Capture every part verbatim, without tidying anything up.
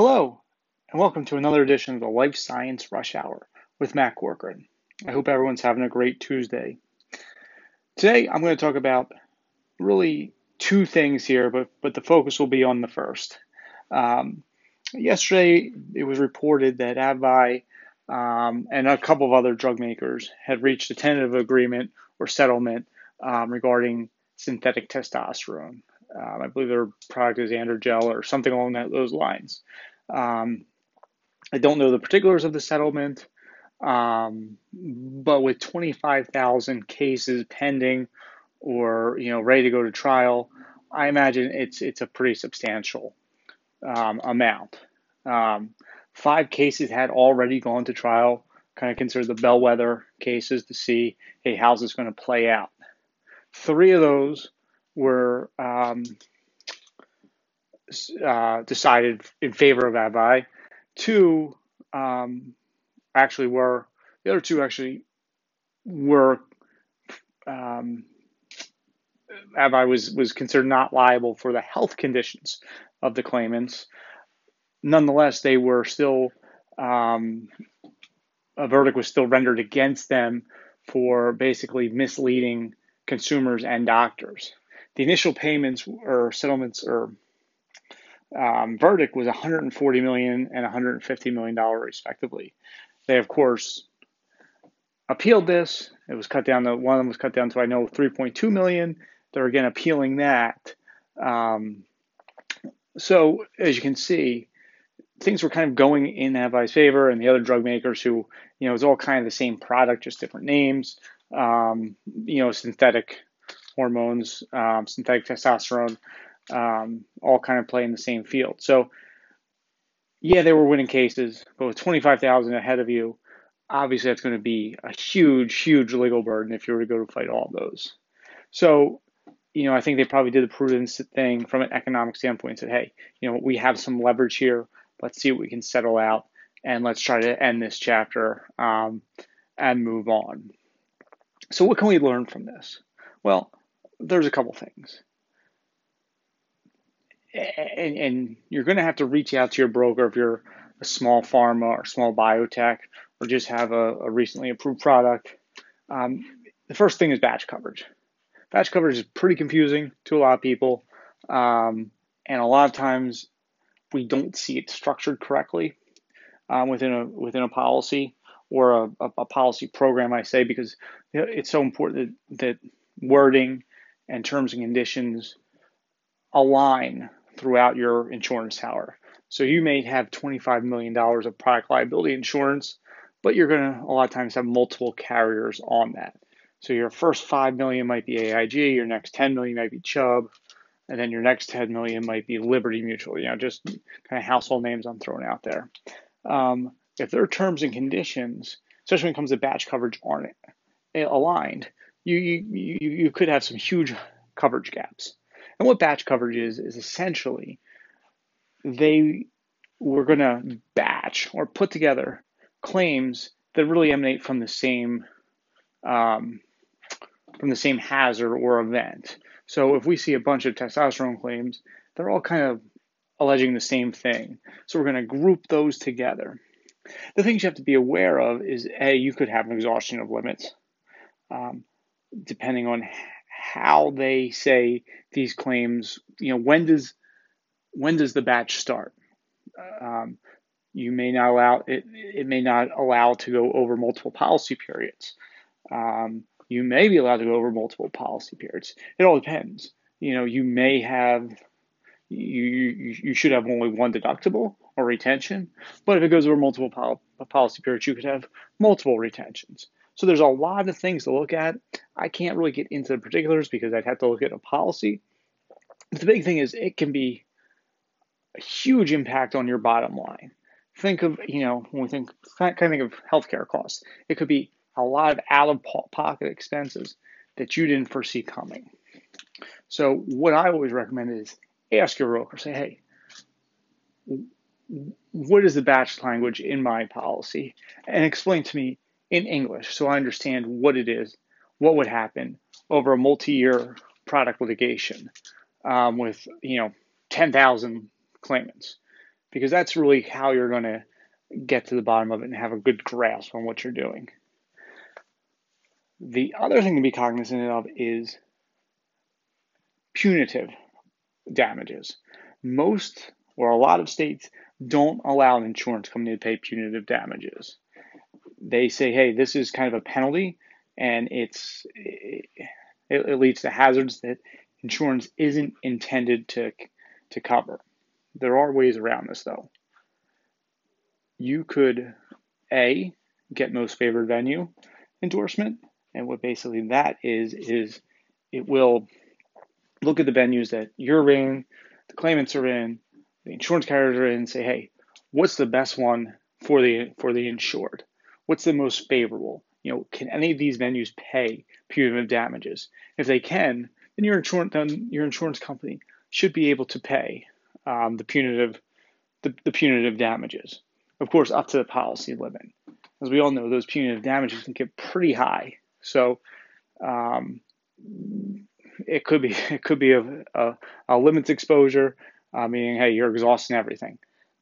Hello, and welcome to another edition of the Life Science Rush Hour with Matt Corcoran. I hope everyone's having a great Tuesday. Today, I'm going to talk about really two things here, but, but the focus will be on the first. Um, yesterday, it was reported that AbbVie um, and a couple of other drug makers had reached a tentative agreement or settlement um, regarding synthetic testosterone. Um, I believe their product is Androgel or something along that, those lines. Um, I don't know the particulars of the settlement, um, but with twenty-five thousand cases pending or you know ready to go to trial, I imagine it's it's a pretty substantial um, amount. Um, five cases had already gone to trial, kind of considered the bellwether cases to see, hey, how's this going to play out? Three of those were um, uh, decided in favor of AbbVie. Two um, actually were, the other two actually were, um, AbbVie was, was considered not liable for the health conditions of the claimants. Nonetheless, they were still, um, a verdict was still rendered against them for basically misleading consumers and doctors. The initial payments or settlements or um, verdict was one hundred forty million dollars and one hundred fifty million dollars respectively. They, of course, appealed this. It was cut down to, one of them was cut down to, I know, three point two million dollars. They're again appealing that. Um, so as you can see, things were kind of going in AbbVie's favor and the other drug makers who, you know, it was all kind of the same product, just different names, um, you know, synthetic hormones, um, synthetic testosterone, um, all kind of play in the same field. So yeah, they were winning cases, but with twenty-five thousand ahead of you, obviously that's going to be a huge, huge legal burden if you were to go to fight all those. So, you know, I think they probably did the prudent thing from an economic standpoint and said, hey, you know, we have some leverage here. Let's see what we can settle out and let's try to end this chapter, um, and move on. So what can we learn from this? Well, there's a couple things. And, and you're going to have to reach out to your broker if you're a small pharma or small biotech or just have a, a recently approved product. Um, the first thing is batch coverage. Batch coverage is pretty confusing to a lot of people. Um, and a lot of times we don't see it structured correctly um, within a within a policy or a, a policy program, I say, because it's so important that, that wording and terms and conditions align throughout your insurance tower. So you may have twenty-five million dollars of product liability insurance, but you're going to a lot of times have multiple carriers on that. So your first five million dollars might be A I G, your next ten million dollars might be Chubb, and then your next ten million dollars might be Liberty Mutual, you know, just kind of household names I'm throwing out there. Um, if their terms and conditions, especially when it comes to batch coverage, aren't aligned, You, you you you could have some huge coverage gaps. And what batch coverage is, is essentially they were going to batch or put together claims that really emanate from the same um, from the same hazard or event. So if we see a bunch of testosterone claims, they're all kind of alleging the same thing. So we're going to group those together. The things you have to be aware of is, A, you could have an exhaustion of limits. Um, depending on how they say these claims, you know, when does when does the batch start? Um, you may not allow it. It may not allow to go over multiple policy periods. Um, you may be allowed to go over multiple policy periods. It all depends. You know, you may have you you, you should have only one deductible or retention, but if it goes over multiple pol- policy periods, you could have multiple retentions. So there's a lot of things to look at. I can't really get into the particulars because I'd have to look at a policy. But the big thing is it can be a huge impact on your bottom line. Think of, you know, when we think, kind of think of healthcare costs, it could be a lot of out-of-pocket expenses that you didn't foresee coming. So what I always recommend is ask your broker, say, hey, what is the batch language in my policy? And explain to me in English, so I understand what it is, what would happen over a multi-year product litigation um, with, you know, ten thousand claimants. because that's really how you're going to get to the bottom of it and have a good grasp on what you're doing. The other thing to be cognizant of is punitive damages. Most or a lot of states don't allow an insurance company to pay punitive damages. They say, hey, this is kind of a penalty, and it's it, it leads to hazards that insurance isn't intended to, to cover. There are ways around this, though. You could, A, get most favored venue endorsement, and what basically that is, is it will look at the venues that you're in, the claimants are in, the insurance carriers are in, and say, hey, what's the best one for the for the insured? What's the most favorable? You know, can any of these venues pay punitive damages? If they can, then your insurance then your insurance company should be able to pay um, the punitive the, the punitive damages. Of course, up to the policy limit. As we all know, those punitive damages can get pretty high. So um, it could be it could be a, a, a limits exposure, uh, meaning, hey, you're exhausting everything.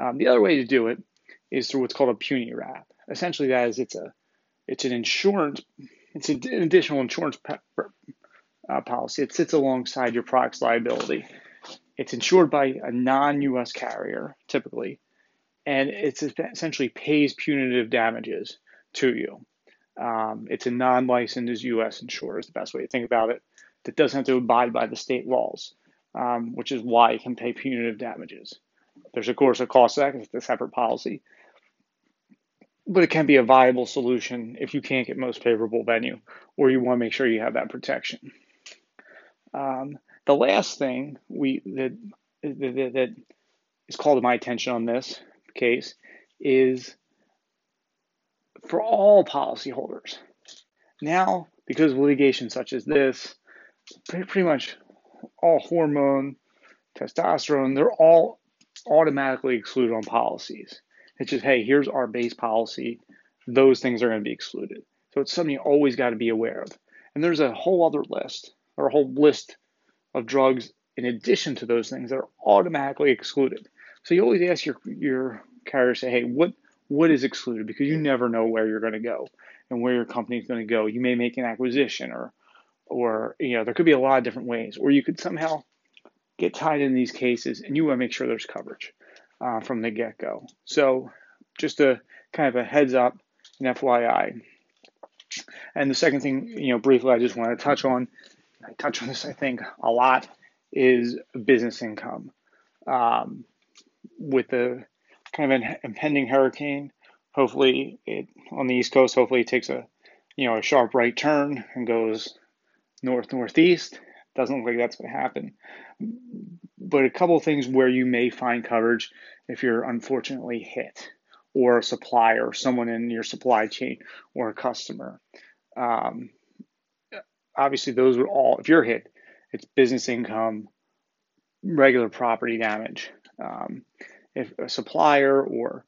Um, the other way to do it is through what's called a puny wrap. Essentially, that is it's a it's an insurance it's an additional insurance uh, policy. It sits alongside your product's liability. It's insured by a non U S carrier typically. And it's essentially pays punitive damages to you. Um, it's a non-licensed U S insurer is the best way to think about it. That doesn't have to abide by the state laws, um, which is why it can pay punitive damages. There's, of course, a cost to that because it's a separate policy. But it can be a viable solution if you can't get most favorable venue or you want to make sure you have that protection. Um, the last thing we that, that, that is called to my attention on this case is for all policyholders. Now, because of litigation such as this, pretty, pretty much all hormone, testosterone, they're all automatically excluded on policies. It's just, hey, here's our base policy. Those things are going to be excluded. So it's something you always got to be aware of. And there's a whole other list or a whole list of drugs in addition to those things that are automatically excluded. So you always ask your your carrier, say, hey, what what is excluded? Because you never know where you're going to go and where your company is going to go. You may make an acquisition, or or you know there could be a lot of different ways, or you could somehow get tied in these cases, and you want to make sure there's coverage uh, from the get-go. So just a kind of a heads up and F Y I. And the second thing, you know, briefly, I just want to touch on. I touch on this, I think, a lot is business income. Um, with the kind of an impending hurricane, hopefully it on the East Coast, hopefully it takes a, you know, a sharp right turn and goes north, northeast. Doesn't look like that's going to happen. But a couple of things where you may find coverage if you're unfortunately hit, or a supplier, or someone in your supply chain, or a customer. Um, obviously, those are all, if you're hit, it's business income, regular property damage. Um, if a supplier or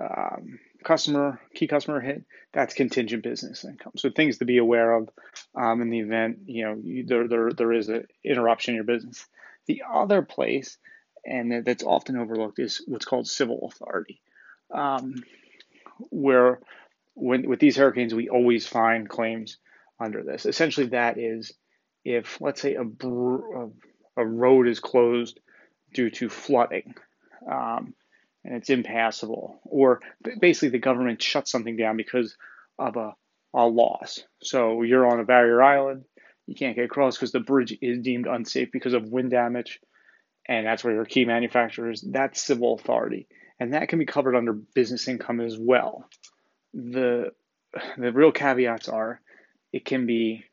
um, customer, key customer hit, that's contingent business income. So things to be aware of um, in the event, you know, you, there, there there is an interruption in your business. The other place, and that's often overlooked, is what's called civil authority, um, where when with these hurricanes, we always find claims under this. Essentially, that is if, let's say, a, br- a road is closed due to flooding, um, and it's impassable, or basically the government shuts something down because of a, a loss. So you're on a barrier island, you can't get across because the bridge is deemed unsafe because of wind damage, and that's where your key manufacturer is. That's civil authority, and that can be covered under business income as well. The the real caveats are it can be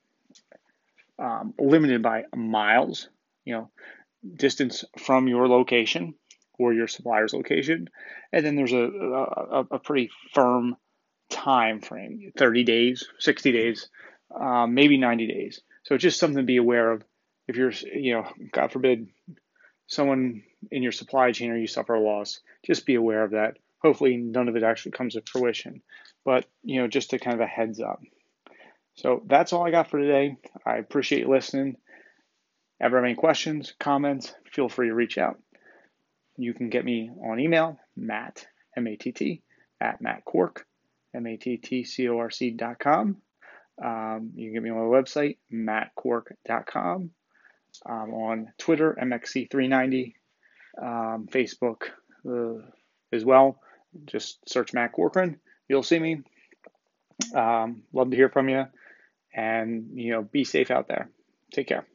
um, limited by miles, you know, distance from your location or your supplier's location, and then there's a a, a pretty firm time frame: thirty days, sixty days, um, maybe ninety days. So it's just something to be aware of. If you're, you know, God forbid, someone in your supply chain or you suffer a loss, just be aware of that. Hopefully, none of it actually comes to fruition, but you know, just a kind of a heads up. So that's all I got for today. I appreciate you listening. Ever have any questions, comments, feel free to reach out. you can get me on email, Matt, M A T T, at mattcork, M A T T C O R C dot com. Um, you can get me on my website, mattcork dot com. I'm on Twitter, M X C three ninety, um, Facebook uh, as well. Just search Matt Corcoran. You'll see me. Um, love to hear from you. And, you know, be safe out there. Take care.